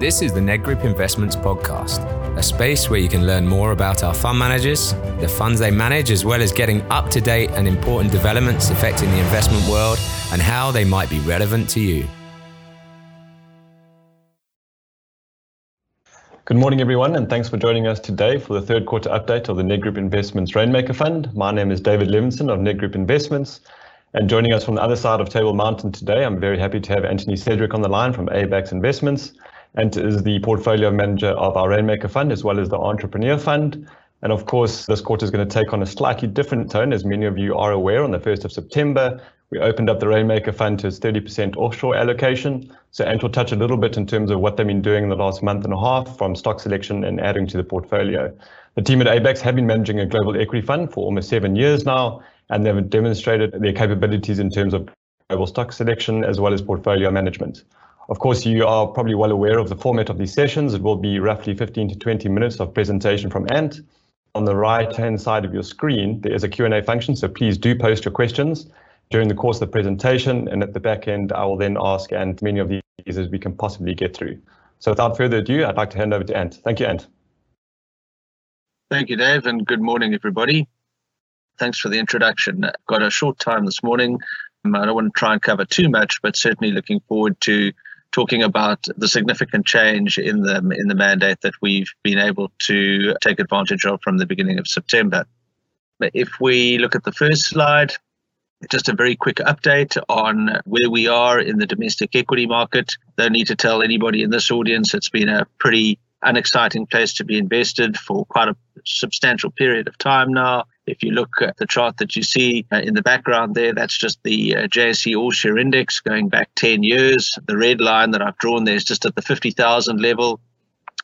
This is the Nedgroup Investments podcast, a space where you can learn more about our fund managers, the funds they manage, as well as getting up to date and important developments affecting the investment world and how they might be relevant to you. Good morning, everyone, and thanks for joining us today for the third quarter update of the Nedgroup Investments Rainmaker Fund. My name is David Levinson of Nedgroup Investments, and joining us from the other side of Table Mountain today, I'm very happy to have Anthony Cedric on the line from ABAX Investments, and is the portfolio manager of our Rainmaker Fund as well as the Entrepreneur Fund. And of course, this quarter is going to take on a slightly different tone. As many of you are aware, on the 1st of September, we opened up the Rainmaker Fund to its 30% offshore allocation. So Ant will touch a little bit in terms of what they've been doing in the last month and a half, from stock selection and adding to the portfolio. The team at ABEX have been managing a global equity fund for almost 7 years now, and they've demonstrated their capabilities in terms of global stock selection as well as portfolio management. Of course, you are probably well aware of the format of these sessions. It will be roughly 15 to 20 minutes of presentation from Ant. On the right-hand side of your screen, there is a Q&A function, so please do post your questions during the course of the presentation, and at the back end, I will then ask Ant many of these as we can possibly get through. So without further ado, I'd like to hand over to Ant. Thank you, Ant. Thank you, Dave, and good morning, everybody. Thanks for the introduction. I've got a short time this morning. I don't want to try and cover too much, but certainly looking forward to talking about the significant change in the mandate that we've been able to take advantage of from the beginning of September. But if we look at the first slide, just a very quick update on where we are in the domestic equity market. No need to tell anybody in this audience, it's been a pretty unexciting place to be invested for quite a substantial period of time now. If you look at the chart that you see in the background there, that's just the JSE All-Share Index going back 10 years. The red line that I've drawn there is just at the 50,000 level.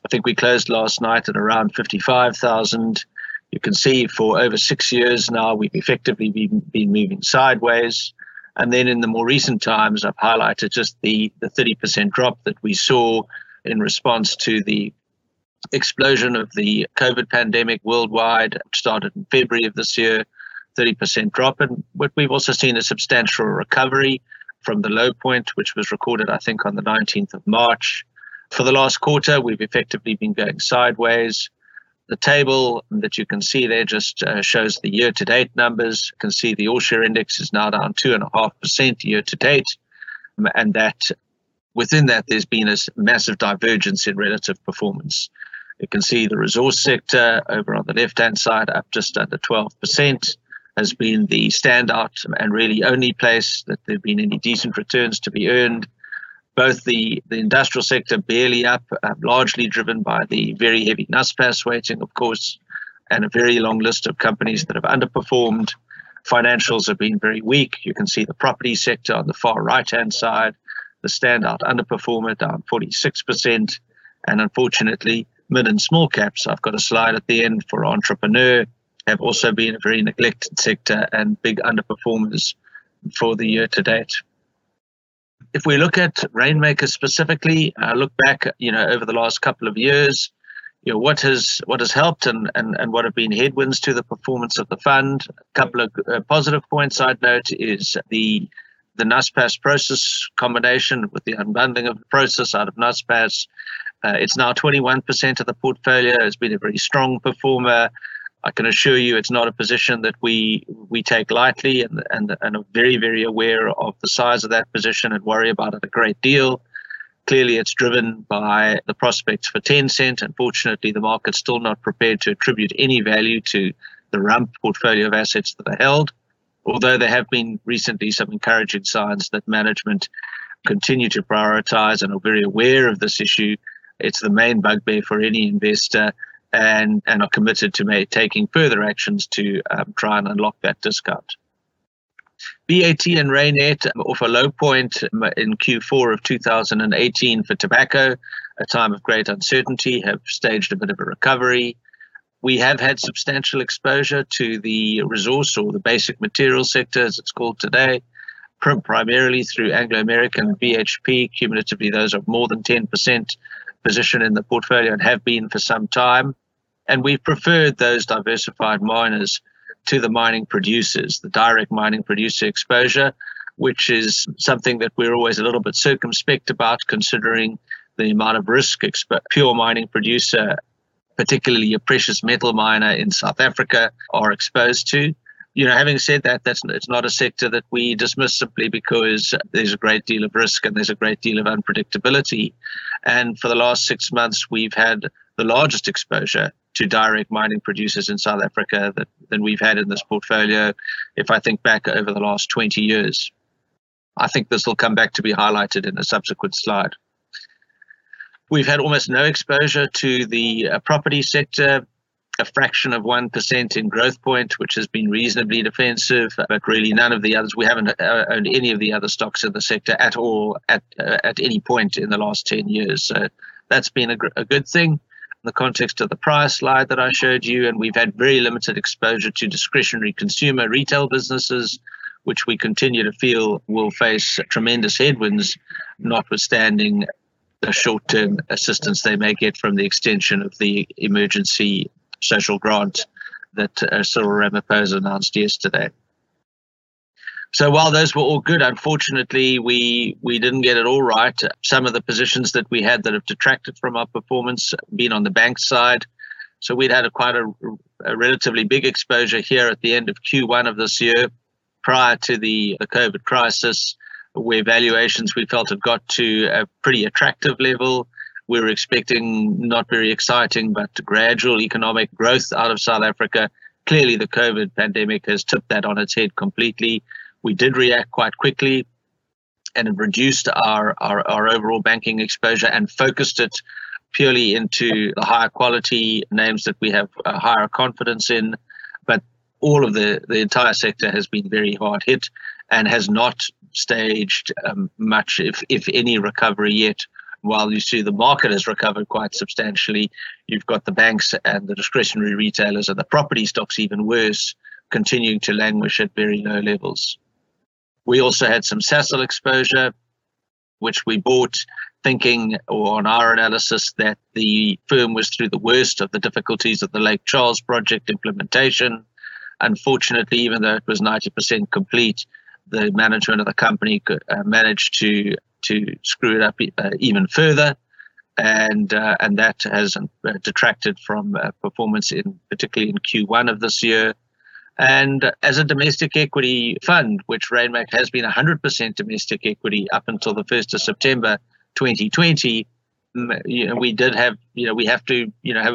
I think we closed last night at around 55,000. You can see for over 6 years now, we've effectively been moving sideways. And then in the more recent times, I've highlighted just the 30% drop that we saw in response to the explosion of the COVID pandemic worldwide, started in February of this year, 30% drop. And what we've also seen a substantial recovery from the low point, which was recorded, I think, on the 19th of March. For the last quarter, we've effectively been going sideways. The table that you can see there just shows the year-to-date numbers. You can see the All-Share Index is now down 2.5% year-to-date. And that within that, there's been a massive divergence in relative performance. You can see the resource sector over on the left-hand side, up just under 12%, has been the standout and really only place that there have been any decent returns to be earned. Both the industrial sector barely up, largely driven by the very heavy Naspers weighting, of course, and a very long list of companies that have underperformed. Financials have been very weak. You can see the property sector on the far right-hand side, the standout underperformer down 46%. And unfortunately, mid and small caps, I've got a slide at the end for Entrepreneur, have also been a very neglected sector and big underperformers for the year to date. If we look at Rainmaker specifically, look back, over the last couple of years, what has helped and what have been headwinds to the performance of the fund. A couple of positive points I'd note is the Naspers process combination with the unbundling of the process out of Naspers. It's now 21% of the portfolio. It's been a very strong performer. I can assure you it's not a position that we take lightly and are very, very aware of the size of that position and worry about it a great deal. Clearly, it's driven by the prospects for Tencent. Unfortunately, the market's still not prepared to attribute any value to the rump portfolio of assets that are held, although there have been recently some encouraging signs that management continue to prioritize and are very aware of this issue. It's the main bugbear for any investor, and are committed to taking further actions to try and unlock that discount. BAT and Raynet off a low point in Q4 of 2018 for tobacco, a time of great uncertainty, have staged a bit of a recovery. We have had substantial exposure to the resource or the basic material sector, as it's called today, primarily through Anglo American and BHP. Cumulatively, those are more than 10% position in the portfolio and have been for some time. And we've preferred those diversified miners to the mining producers, the direct mining producer exposure, which is something that we're always a little bit circumspect about, considering the amount of risk a pure mining producer, particularly a precious metal miner in South Africa, are exposed to. You know, having said that, it's not a sector that we dismiss simply because there's a great deal of risk and there's a great deal of unpredictability. And for the last 6 months, we've had the largest exposure to direct mining producers in South Africa than we've had in this portfolio, if I think back over the last 20 years. I think this will come back to be highlighted in a subsequent slide. We've had almost no exposure to the property sector, a fraction of 1% in Growth Point, which has been reasonably defensive, but really none of the others. We haven't owned any of the other stocks in the sector at all at any point in the last 10 years. So that's been a good thing in the context of the prior slide that I showed you. And we've had very limited exposure to discretionary consumer retail businesses, which we continue to feel will face tremendous headwinds, notwithstanding the short-term assistance they may get from the extension of the emergency social grant that Cyril Ramaphosa announced yesterday. So while those were all good, unfortunately, we didn't get it all right. Some of the positions that we had that have detracted from our performance been on the bank side. So we'd had a relatively big exposure here at the end of Q1 of this year, prior to the COVID crisis, where valuations we felt had got to a pretty attractive level. We were expecting not very exciting, but gradual economic growth out of South Africa. Clearly, the COVID pandemic has tipped that on its head completely. We did react quite quickly and have reduced our overall banking exposure and focused it purely into the higher quality names that we have a higher confidence in. But all of the entire sector has been very hard hit and has not staged much, if any, recovery yet. While you see the market has recovered quite substantially, you've got the banks and the discretionary retailers and the property stocks, even worse, continuing to languish at very low levels. We also had some Sasol exposure, which we bought thinking, or on our analysis, that the firm was through the worst of the difficulties of the Lake Charles project implementation. Unfortunately, even though it was 90% complete, the management of the company managed to screw it up even further, and that has detracted from performance, in particularly in Q1 of this year. And as a domestic equity fund, which Rainmaker has been 100% domestic equity up until the 1st of September 2020, we did have, we have to,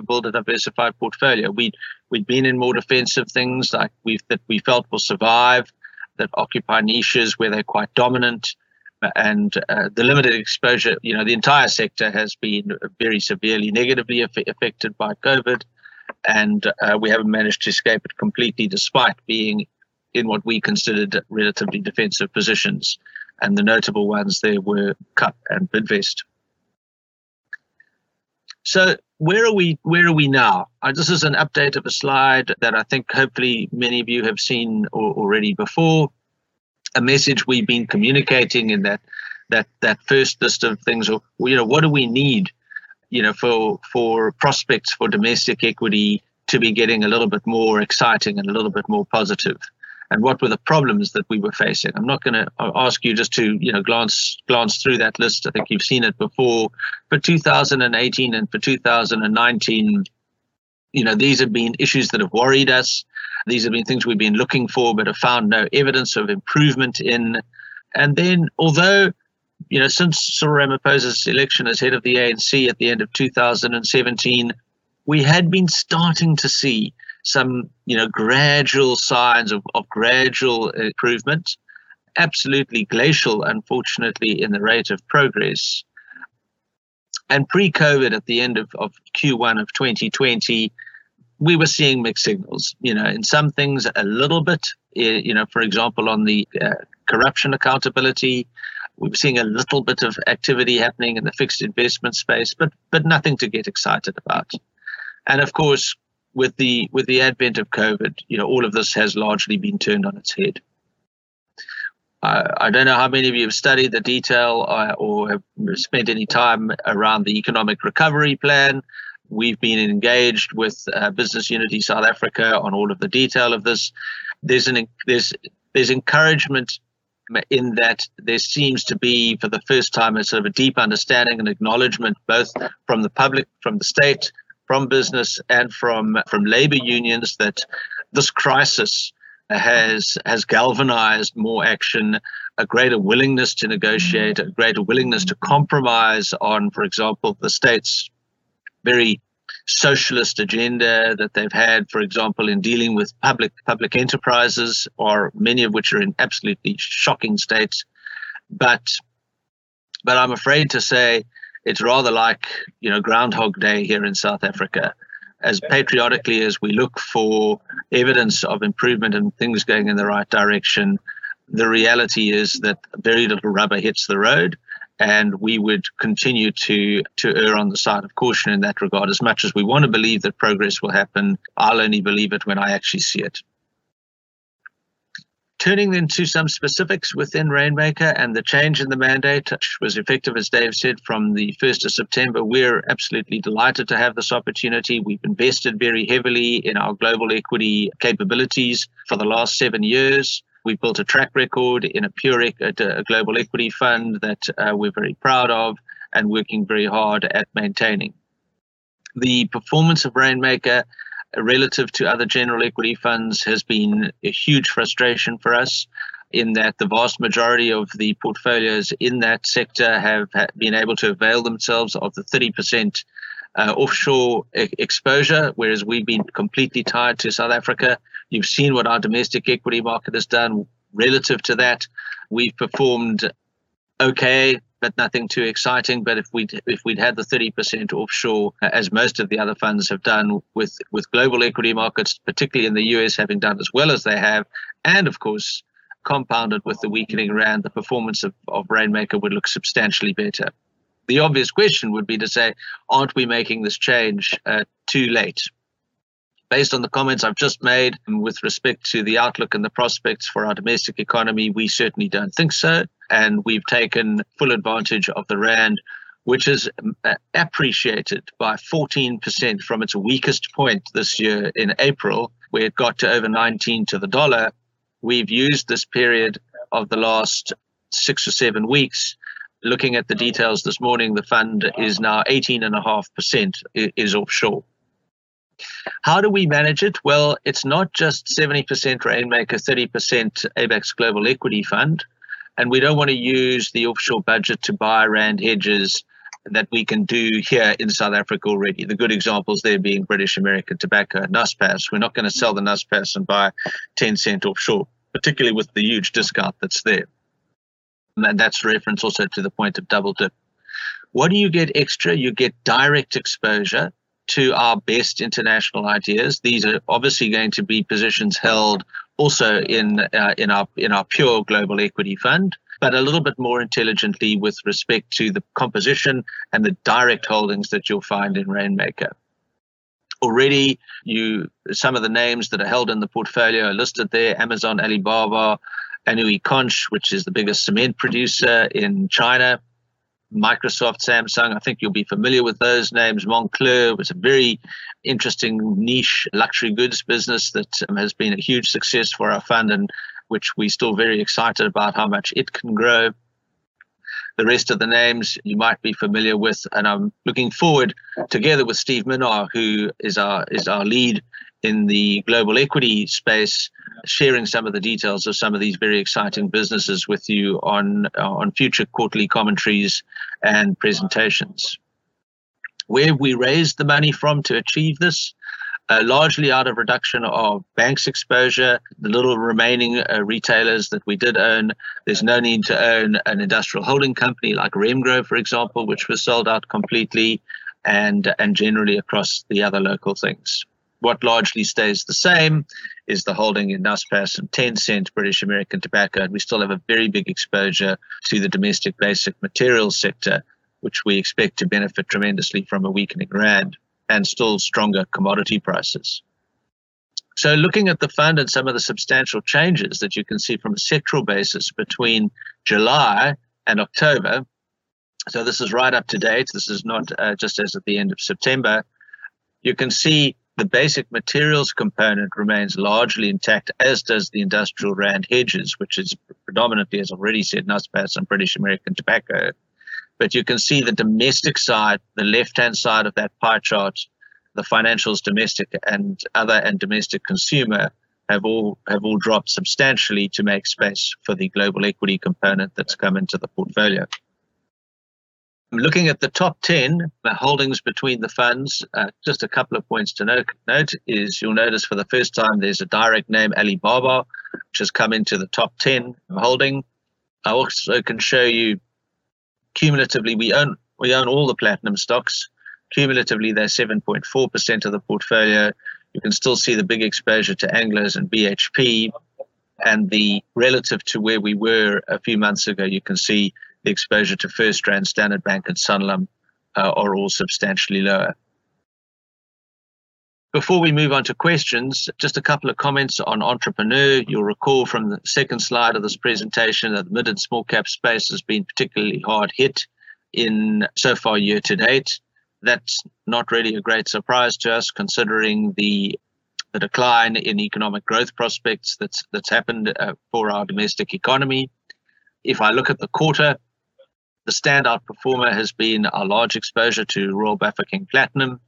build a diversified portfolio. We've been in more defensive things like that we felt will survive, that occupy niches where they're quite dominant. And the limited exposure, the entire sector has been very severely negatively affected by COVID, and we haven't managed to escape it completely, despite being in what we considered relatively defensive positions. And the notable ones there were CUP and Bidvest. So where are we now? This is an update of a slide that I think hopefully many of you have seen already before. A message we've been communicating in that first list of things, or what do we need, for prospects for domestic equity to be getting a little bit more exciting and a little bit more positive, and what were the problems that we were facing. I'm not going to ask you just to glance through that list. I think you've seen it before. For 2018 and for 2019, these have been issues that have worried us. These have been things we've been looking for but have found no evidence of improvement in. And then, although, since Cyril Ramaphosa's election as head of the ANC at the end of 2017, we had been starting to see some, gradual signs of gradual improvement, absolutely glacial, unfortunately, in the rate of progress. And pre-COVID, at the end of Q1 of 2020, we were seeing mixed signals, in some things a little bit, for example, on the corruption accountability. We were seeing a little bit of activity happening in the fixed investment space, but nothing to get excited about. And of course, with the advent of COVID, all of this has largely been turned on its head. I don't know how many of you have studied the detail or have spent any time around the economic recovery plan. We've been engaged with Business Unity South Africa on all of the detail of this. There's encouragement in that there seems to be, for the first time, a sort of a deep understanding and acknowledgement, both from the public, from the state, from business, and from labor unions, that this crisis has galvanized more action, a greater willingness to negotiate, a greater willingness to compromise on, for example, the state's very socialist agenda that they've had, for example, in dealing with public enterprises, or many of which are in absolutely shocking states. But I'm afraid to say it's rather like, you know, Groundhog Day here in South Africa. As patriotically as we look for evidence of improvement and things going in the right direction, the reality is that very little rubber hits the road, and we would continue to err on the side of caution in that regard. As much as we want to believe that progress will happen, I'll only believe it when I actually see it. Turning then to some specifics within Rainmaker and the change in the mandate, which was effective, as Dave said, from the 1st of September, we're absolutely delighted to have this opportunity. We've invested very heavily in our global equity capabilities for the last 7 years. We've built a track record in a global equity fund that we're very proud of and working very hard at maintaining. The performance of Rainmaker relative to other general equity funds has been a huge frustration for us, in that the vast majority of the portfolios in that sector have been able to avail themselves of the 30% offshore exposure, whereas we've been completely tied to South Africa. You've seen what our domestic equity market has done relative to that. We've performed okay, but nothing too exciting. But if we'd had the 30% offshore, as most of the other funds have done, with global equity markets, particularly in the US, having done as well as they have, and of course compounded with the weakening rand, the performance of Rainmaker would look substantially better. The obvious question would be to say, aren't we making this change too late? Based on the comments I've just made with respect to the outlook and the prospects for our domestic economy, we certainly don't think so. And we've taken full advantage of the rand, which is appreciated by 14% from its weakest point this year in April, where it got to over 19 to the dollar. We've used this period of the last 6 or 7 weeks. Looking at the details this morning, the fund is now 18.5% is offshore. How do we manage it? Well, it's not just 70% Rainmaker, 30% ABEX Global Equity Fund, and we don't want to use the offshore budget to buy rand hedges that we can do here in South Africa already. The good examples there being British American Tobacco and Naspers. We're not going to sell the Naspers and buy 10 cents offshore, particularly with the huge discount that's there. And that's reference also to the point of double dip. What do you get extra? You get direct exposure to our best international ideas. These are obviously going to be positions held also in our pure global equity fund, but a little bit more intelligently with respect to the composition and the direct holdings that you'll find in Rainmaker. Already, some of the names that are held in the portfolio are listed there: Amazon, Alibaba, Anhui Conch, which is the biggest cement producer in China, Microsoft, Samsung. I think you'll be familiar with those names. Moncler was a very interesting niche luxury goods business that has been a huge success for our fund, and which we're still very excited about how much it can grow. The rest of the names you might be familiar with, and I'm looking forward, together with Steve Minnaar, who is our lead in the global equity space, sharing some of the details of some of these very exciting businesses with you on future quarterly commentaries and presentations. Where have we raised the money from to achieve this? Largely out of reduction of banks exposure, the little remaining retailers that we did own. There's no need to own an industrial holding company like Remgro, for example, which was sold out completely, and generally across the other local things. What largely stays the same is the holding in Naspers and Tencent, British American Tobacco, and we still have a very big exposure to the domestic basic materials sector, which we expect to benefit tremendously from a weakening rand and still stronger commodity prices. So looking at the fund and some of the substantial changes that you can see from a sectoral basis between July and October, so this is right up to date, this is not just as at the end of September, you can see The basic materials component remains largely intact, as does the industrial rand hedges, which is predominantly, as I've already said, Naspers and British American Tobacco. But you can see the domestic side, the left-hand side of that pie chart, the financials, domestic and other, and domestic consumer have all dropped substantially to make space for the global equity component that's come into the portfolio. Looking at the top 10, the holdings between the funds, just a couple of points to note is you'll notice for the first time there's a direct name, Alibaba, which has come into the top 10 holding. I also can show you cumulatively, we own all the platinum stocks. Cumulatively, they're 7.4% of the portfolio. You can still see the big exposure to Anglos and BHP, and the relative to where we were a few months ago, you can see the exposure to FirstRand, Standard Bank, and Sanlam are all substantially lower. Before we move on to questions, just a couple of comments on Entrepreneur. You'll recall from the second slide of this presentation that the mid and small cap space has been particularly hard hit in so far year to date. That's not really a great surprise to us, considering the decline in economic growth prospects that's happened for our domestic economy. If I look at the quarter, the standout performer has been our large exposure to Royal Bafokeng Platinum,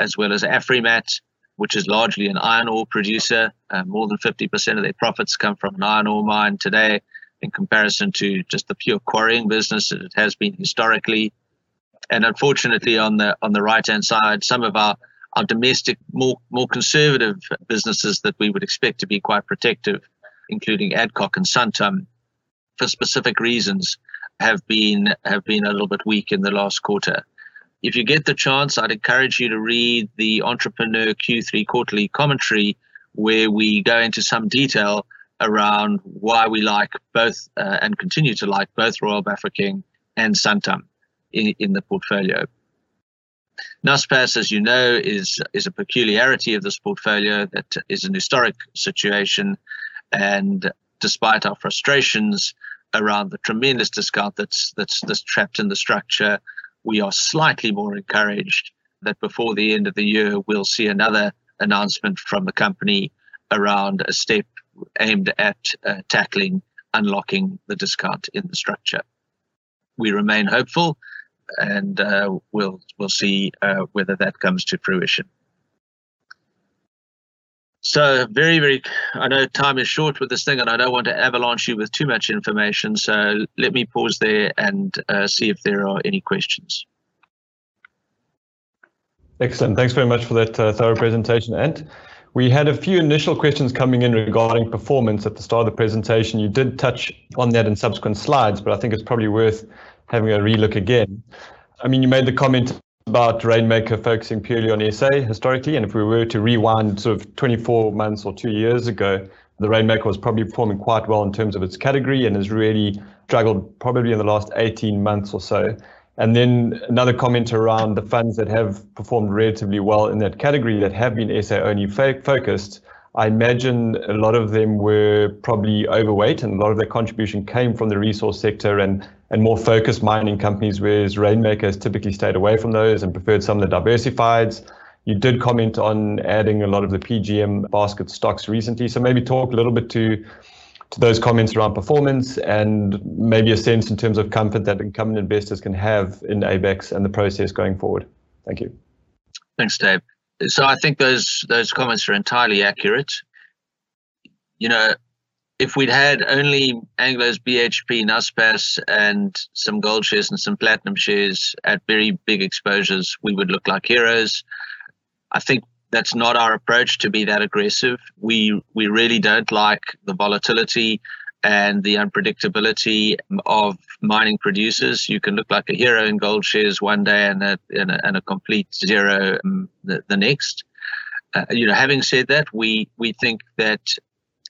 as well as Afrimat, which is largely an iron ore producer. More than 50% of their profits come from an iron ore mine today, in comparison to just the pure quarrying business that it has been historically. And unfortunately, on the right-hand side, some of our domestic, more conservative businesses that we would expect to be quite protective, including Adcock and Santam, for specific reasons, have been a little bit weak in the last quarter. If you get the chance, I'd encourage you to read the Entrepreneur Q3 quarterly commentary, where we go into some detail around why we like both and continue to like both Royal Bafokeng and Santam in the portfolio. Naspers, as you know, is a peculiarity of this portfolio that is an historic situation, and despite our frustrations around the tremendous discount that's trapped in the structure, we are slightly more encouraged that before the end of the year, we'll see another announcement from the company around a step aimed at tackling, unlocking the discount in the structure. We remain hopeful, and we'll see whether that comes to fruition. So very, very, I know time is short with this thing, and I don't want to avalanche you with too much information. So let me pause there and see if there are any questions. Excellent. Thanks very much for that thorough presentation, Ant. We had a few initial questions coming in regarding performance at the start of the presentation. You did touch on that in subsequent slides, but I think it's probably worth having a relook again. I mean, you made the comment about Rainmaker focusing purely on SA historically, and if we were to rewind sort of 24 months or 2 years ago, the Rainmaker was probably performing quite well in terms of its category and has really struggled probably in the last 18 months or so. And then another comment around the funds that have performed relatively well in that category that have been SA only focused, I imagine a lot of them were probably overweight, and a lot of their contribution came from the resource sector and more focused mining companies, whereas Rainmaker has typically stayed away from those and preferred some of the diversifieds. You did comment on adding a lot of the PGM basket stocks recently, so maybe talk a little bit to those comments around performance and maybe a sense in terms of comfort that incumbent investors can have in ABEX and the process going forward. Thank you. Thanks, Dave. So I think those comments are entirely accurate. You know, if we'd had only Anglos, BHP, Naspers, and some gold shares and some platinum shares at very big exposures, we would look like heroes. I think that's not our approach, to be that aggressive. We really don't like the volatility and the unpredictability of mining producers. You can look like a hero in gold shares one day and a complete zero the next. You know, having said that, we think that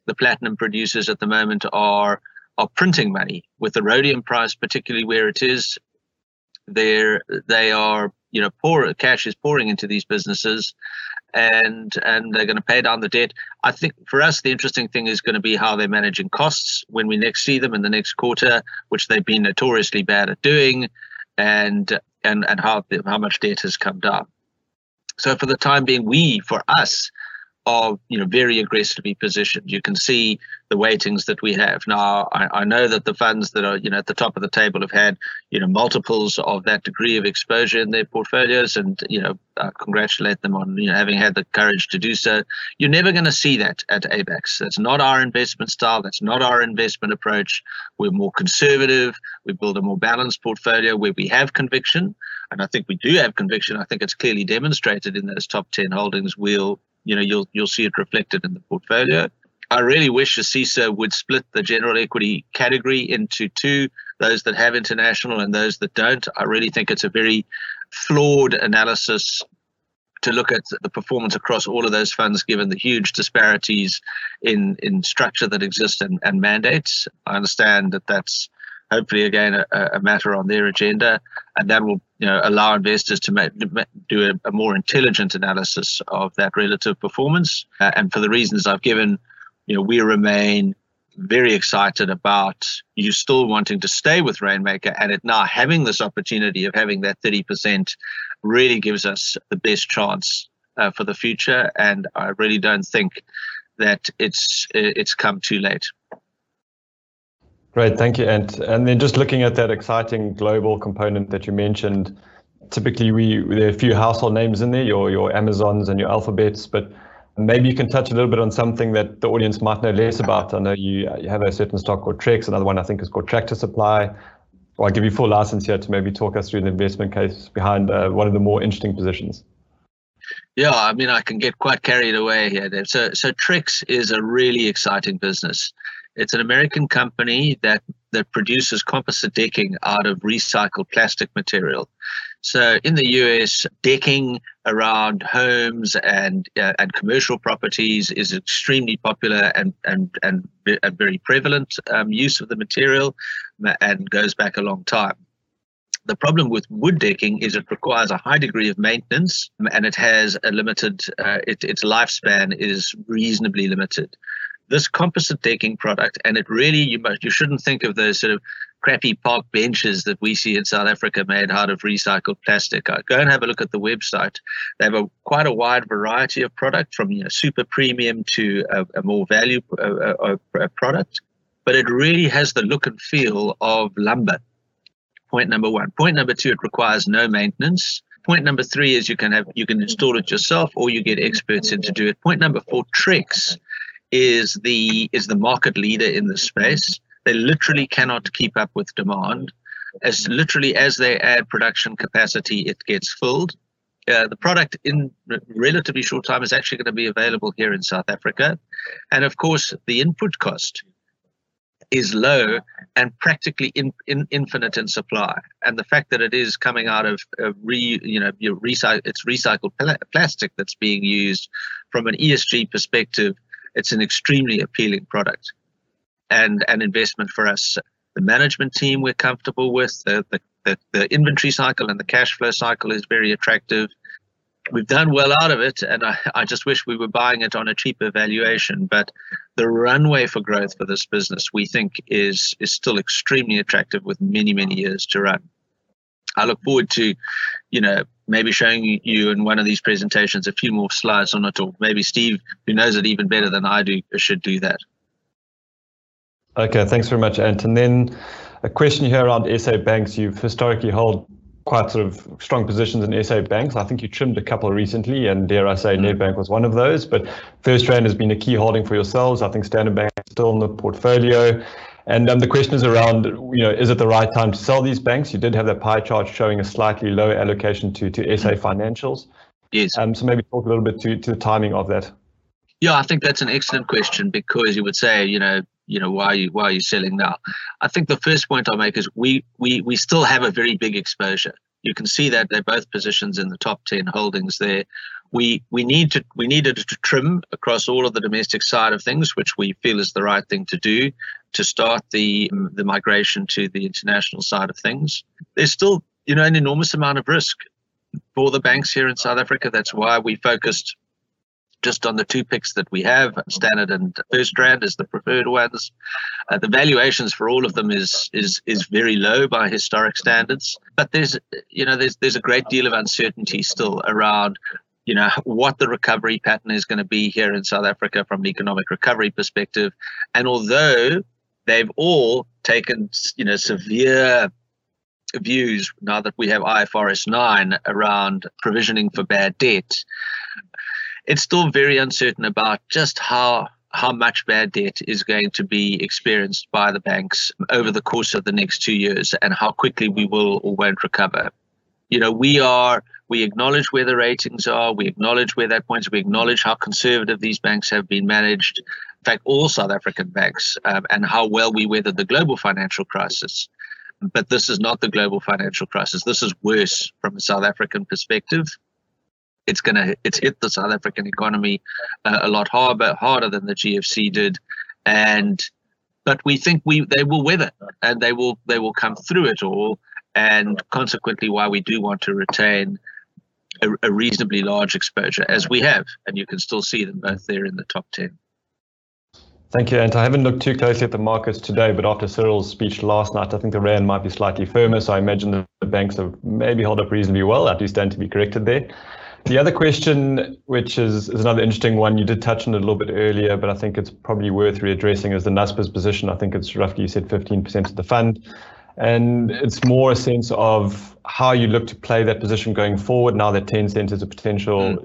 the platinum producers at the moment are printing money with the rhodium price, particularly where it is. They are, you know, poor cash is pouring into these businesses, and they're going to pay down the debt. I think for us, the interesting thing is going to be how they're managing costs when we next see them in the next quarter, which they've been notoriously bad at doing, and how much debt has come down. So for the time being, for us, are very aggressively positioned. You can see the weightings that we have now. I know that the funds that are at the top of the table have had multiples of that degree of exposure in their portfolios, and I congratulate them on having had the courage to do so. You're never going to see that at ABEX. That's not our investment style. That's not our investment approach. We're more conservative. We build a more balanced portfolio where we have conviction, and I think we do have conviction. I think it's clearly demonstrated in those top 10 holdings. You'll see it reflected in the portfolio. I really wish the CISA would split the general equity category into two, those that have international and those that don't. I really think it's a very flawed analysis to look at the performance across all of those funds, given the huge disparities in structure that exist and mandates. I understand that that's hopefully, again, a matter on their agenda, and that will allow investors to do a more intelligent analysis of that relative performance. And for the reasons I've given, we remain very excited about you still wanting to stay with Rainmaker, and it now having this opportunity of having that 30% really gives us the best chance for the future. And I really don't think that it's come too late. Great, thank you, Ant. And then just looking at that exciting global component that you mentioned, typically there are a few household names in there, your Amazons and your Alphabets, but maybe you can touch a little bit on something that the audience might know less about. I know you have a certain stock called Trex, another one I think is called Tractor Supply. Well, I'll give you full license here to maybe talk us through the investment case behind one of the more interesting positions. Yeah, I mean, I can get quite carried away here, Dave. So Trex is a really exciting business. It's an American company that produces composite decking out of recycled plastic material. So in the US, decking around homes and commercial properties is extremely popular and very prevalent use of the material, and goes back a long time. The problem with wood decking is it requires a high degree of maintenance, and it has a limited, its lifespan is reasonably limited. This composite decking product, and it really, you shouldn't think of those sort of crappy park benches that we see in South Africa made out of recycled plastic. Go and have a look at the website. They have quite a wide variety of product, from super premium to a more value product, but it really has the look and feel of lumber. Point number one. Point number two, it requires no maintenance. Point number three is you can install it yourself, or you get experts in to do it. Point number four, Trex is the market leader in this space. They literally cannot keep up with demand. As they add production capacity, it gets filled. The product in relatively short time is actually going to be available here in South Africa. And of course, the input cost is low and practically infinite in supply. And the fact that it is coming out of recycled plastic that's being used, from an ESG perspective, it's an extremely appealing product and an investment for us. The management team we're comfortable with, the inventory cycle and the cash flow cycle is very attractive. We've done well out of it, and I just wish we were buying it on a cheaper valuation, but the runway for growth for this business, we think, is still extremely attractive, with many, many years to run. I look forward to, maybe showing you in one of these presentations a few more slides on it, or maybe Steve, who knows it even better than I do, should do that. Okay, thanks very much, Ant. And then a question here around SA banks. You've historically held quite sort of strong positions in SA banks. I think you trimmed a couple recently, and dare I say, Nedbank was one of those. But FirstRand has been a key holding for yourselves. I think Standard Bank is still in the portfolio. And the question is around, is it the right time to sell these banks? You did have that pie chart showing a slightly lower allocation to SA financials. Yes. So maybe talk a little bit to the timing of that. Yeah, I think that's an excellent question, because you would say, why are you selling now? I think the first point I'll make is we still have a very big exposure. You can see that they're both positions in the top 10 holdings there. We needed to trim across all of the domestic side of things, which we feel is the right thing to do, to start the migration to the international side of things. There's still, an enormous amount of risk for the banks here in South Africa. That's why we focused just on the two picks that we have, Standard and FirstRand as the preferred ones. The valuations for all of them is very low by historic standards, but there's a great deal of uncertainty still around you know, what the recovery pattern is going to be here in South Africa from an economic recovery perspective. And although they've all taken, you know, severe views now that we have IFRS 9 around provisioning for bad debt, it's still very uncertain about just how much bad debt is going to be experienced by the banks over the course of the next 2 years and how quickly we will or won't recover. You know, we acknowledge where the ratings are, we acknowledge where that points, we acknowledge how conservative these banks have been managed, in fact, all South African banks, and how well we weathered the global financial crisis. But this is not the global financial crisis. This is worse from a South African perspective. It's hit the South African economy a lot harder than the GFC did, but we think they will weather and they will come through it all, and consequently why we do want to retain a reasonably large exposure as we have, and you can still see them both there in the top 10. Thank you, Ant. I haven't looked too closely at the markets today, but after Cyril's speech last night, I think the rand might be slightly firmer, so I imagine the banks have maybe held up reasonably well, at least stand to be corrected there. The other question, which is another interesting one, you did touch on it a little bit earlier, but I think it's probably worth readdressing, is the Naspers position. I think it's roughly, you said 15% of the fund. And it's more a sense of how you look to play that position going forward now that Tencent is a potential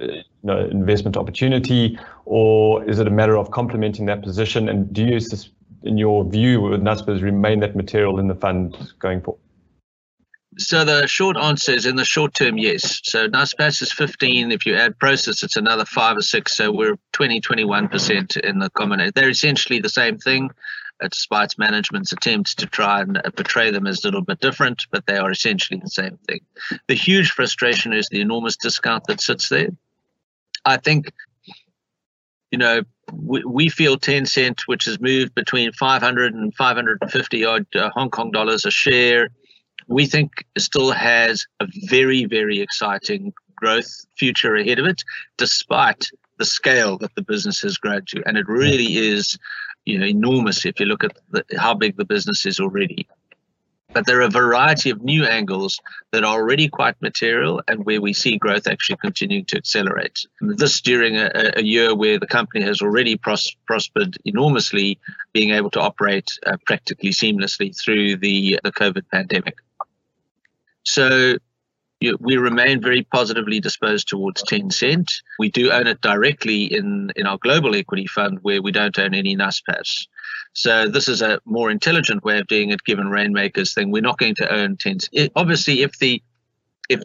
investment opportunity, or is it a matter of complementing that position? And do you, in your view, would Naspers remain that material in the fund going forward? So the short answer is in the short term, yes. So Naspers is 15. If you add Prosus, it's another 5 or 6. So we're 20-21% in the common. They're essentially the same thing, despite management's attempts to try and portray them as a little bit different, but they are essentially the same thing. The huge frustration is the enormous discount that sits there. I think, you know, we feel Tencent, which has moved between 500 and 550 odd Hong Kong dollars a share, we think it still has a very, very exciting growth future ahead of it, despite the scale that the business has grown to. And it really is, you know, enormous if you look at how big the business is already. But there are a variety of new angles that are already quite material and where we see growth actually continuing to accelerate. This during a year where the company has already prospered enormously, being able to operate practically seamlessly through the COVID pandemic. So we remain very positively disposed towards Tencent. We do own it directly in our global equity fund, where we don't own any Naspers. So this is a more intelligent way of doing it, given Rainmaker's thing. We're not going to own Tencent. Obviously, if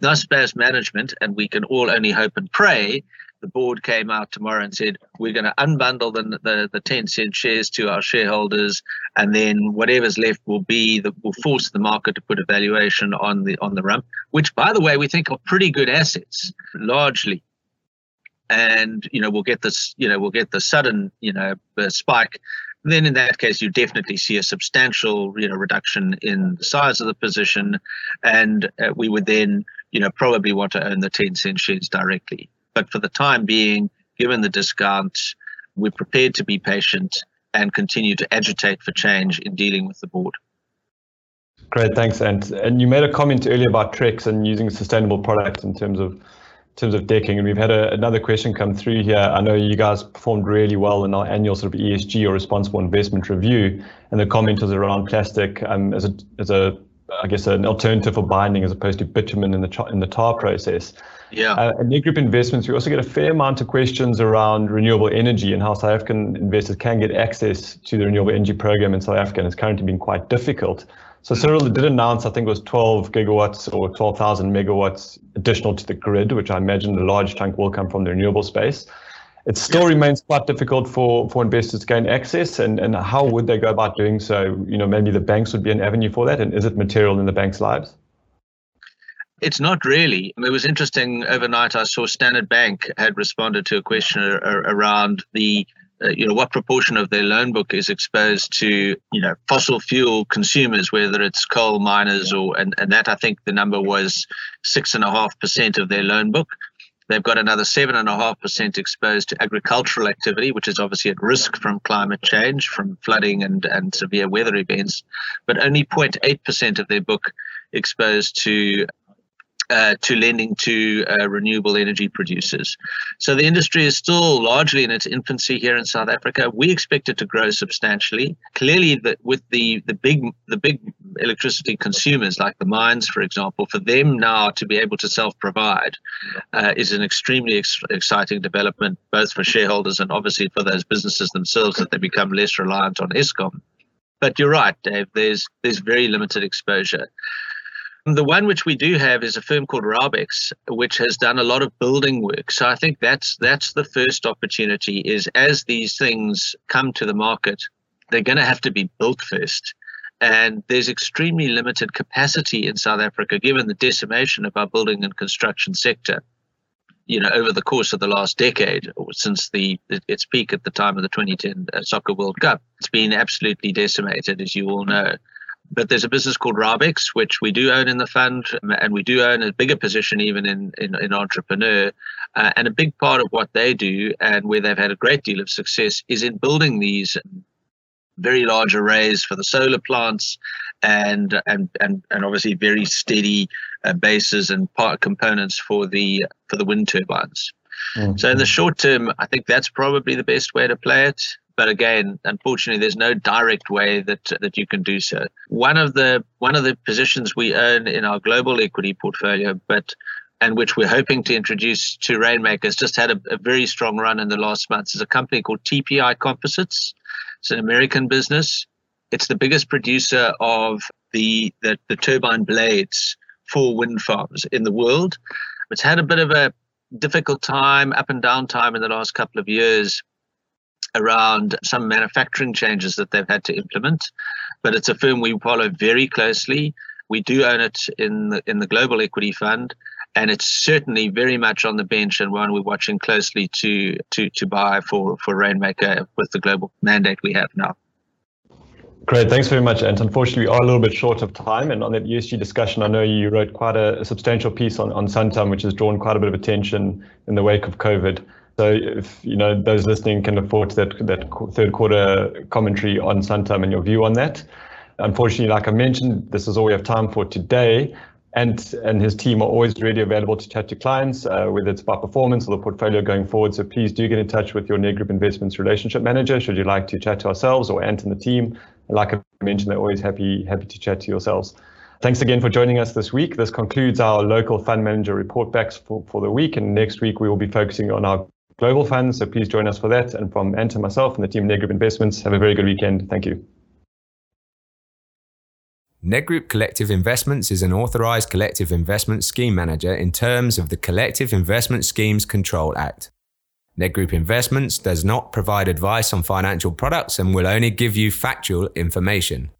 Naspers management, and we can all only hope and pray, the board came out tomorrow and said, we're going to unbundle the Tencent shares to our shareholders, and then whatever's left will force the market to put a valuation on the rump, which, by the way, we think are pretty good assets, largely. And, you know, we'll get the sudden, you know, spike. Then in that case, you definitely see a substantial, you know, reduction in the size of the position. And we would then, you know, probably want to own the Tencent shares directly. But for the time being, given the discount, we're prepared to be patient and continue to agitate for change in dealing with the board. Great, thanks, Ant. And you made a comment earlier about Trex and using sustainable products in terms of decking. And we've had another question come through here. I know you guys performed really well in our annual sort of ESG or responsible investment review, and the comment was around plastic as a I guess an alternative for binding as opposed to bitumen in the tar process. Yeah. At Nedgroup Investments, we also get a fair amount of questions around renewable energy and how South African investors can get access to the renewable energy program in South Africa, and it's currently been quite difficult. So Cyril did announce, I think it was 12 gigawatts or 12,000 megawatts additional to the grid, which I imagine a large chunk will come from the renewable space. It still remains quite difficult for investors to gain access, and how would they go about doing so? You know, maybe the banks would be an avenue for that, and is it material in the banks' lives? It's not really. It was interesting, overnight I saw Standard Bank had responded to a question around the, you know, what proportion of their loan book is exposed to, you know, fossil fuel consumers, whether it's coal miners or, and that I think the number was 6.5% of their loan book. They've got another 7.5% exposed to agricultural activity, which is obviously at risk from climate change, from flooding and severe weather events, but only 0.8% of their book exposed to to lending to renewable energy producers. So the industry is still largely in its infancy here in South Africa. We expect it to grow substantially. Clearly, with the big electricity consumers, like the mines, for example, for them now to be able to self-provide is an extremely exciting development, both for shareholders and obviously for those businesses themselves, that they become less reliant on Eskom. But you're right, Dave, there's very limited exposure. The one which we do have is a firm called Raubex, which has done a lot of building work. So I think that's the first opportunity, is as these things come to the market, they're going to have to be built first. And there's extremely limited capacity in South Africa, given the decimation of our building and construction sector, you know, over the course of the last decade, or since its peak at the time of the 2010 Soccer World Cup. It's been absolutely decimated, as you all know. But there's a business called Raubex, which we do own in the fund, and we do own a bigger position even in Entrepreneur. And a big part of what they do, and where they've had a great deal of success, is in building these very large arrays for the solar plants, and obviously very steady bases and part components for the wind turbines. Mm-hmm. So in the short term, I think that's probably the best way to play it. But again, unfortunately, there's no direct way that you can do so. One of the positions we own in our global equity portfolio, and which we're hoping to introduce to Rainmakers, just had a very strong run in the last months, is a company called TPI Composites. It's an American business. It's the biggest producer of the turbine blades for wind farms in the world. It's had a bit of a difficult time, up and down time in the last couple of years, around some manufacturing changes that they've had to implement. But it's a firm we follow very closely. We do own it in the global equity fund, and it's certainly very much on the bench, and one we're watching closely to buy for Rainmaker with the global mandate we have now. Great, thanks very much, Ant. Unfortunately, we are a little bit short of time, and on that ESG discussion, I know you wrote quite a substantial piece on Santam, which has drawn quite a bit of attention in the wake of COVID. So if those listening can afford that third quarter commentary on Santam and your view on that. Unfortunately, like I mentioned, this is all we have time for today. Ant and his team are always really available to chat to clients, whether it's about performance or the portfolio going forward. So please do get in touch with your Nedgroup Investments relationship manager should you like to chat to ourselves or Ant and the team. Like I mentioned, they're always happy to chat to yourselves. Thanks again for joining us this week. This concludes our local fund manager report backs for the week. And next week, we will be focusing on our global funds, so please join us for that. And from Ant and myself and the team Nedgroup Investments, have a very good weekend. Thank you. Nedgroup Collective Investments is an authorised collective investment scheme manager in terms of the Collective Investment Schemes Control Act. Nedgroup Investments does not provide advice on financial products and will only give you factual information.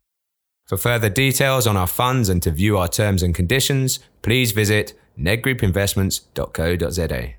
For further details on our funds and to view our terms and conditions, please visit nedgroupinvestments.co.za.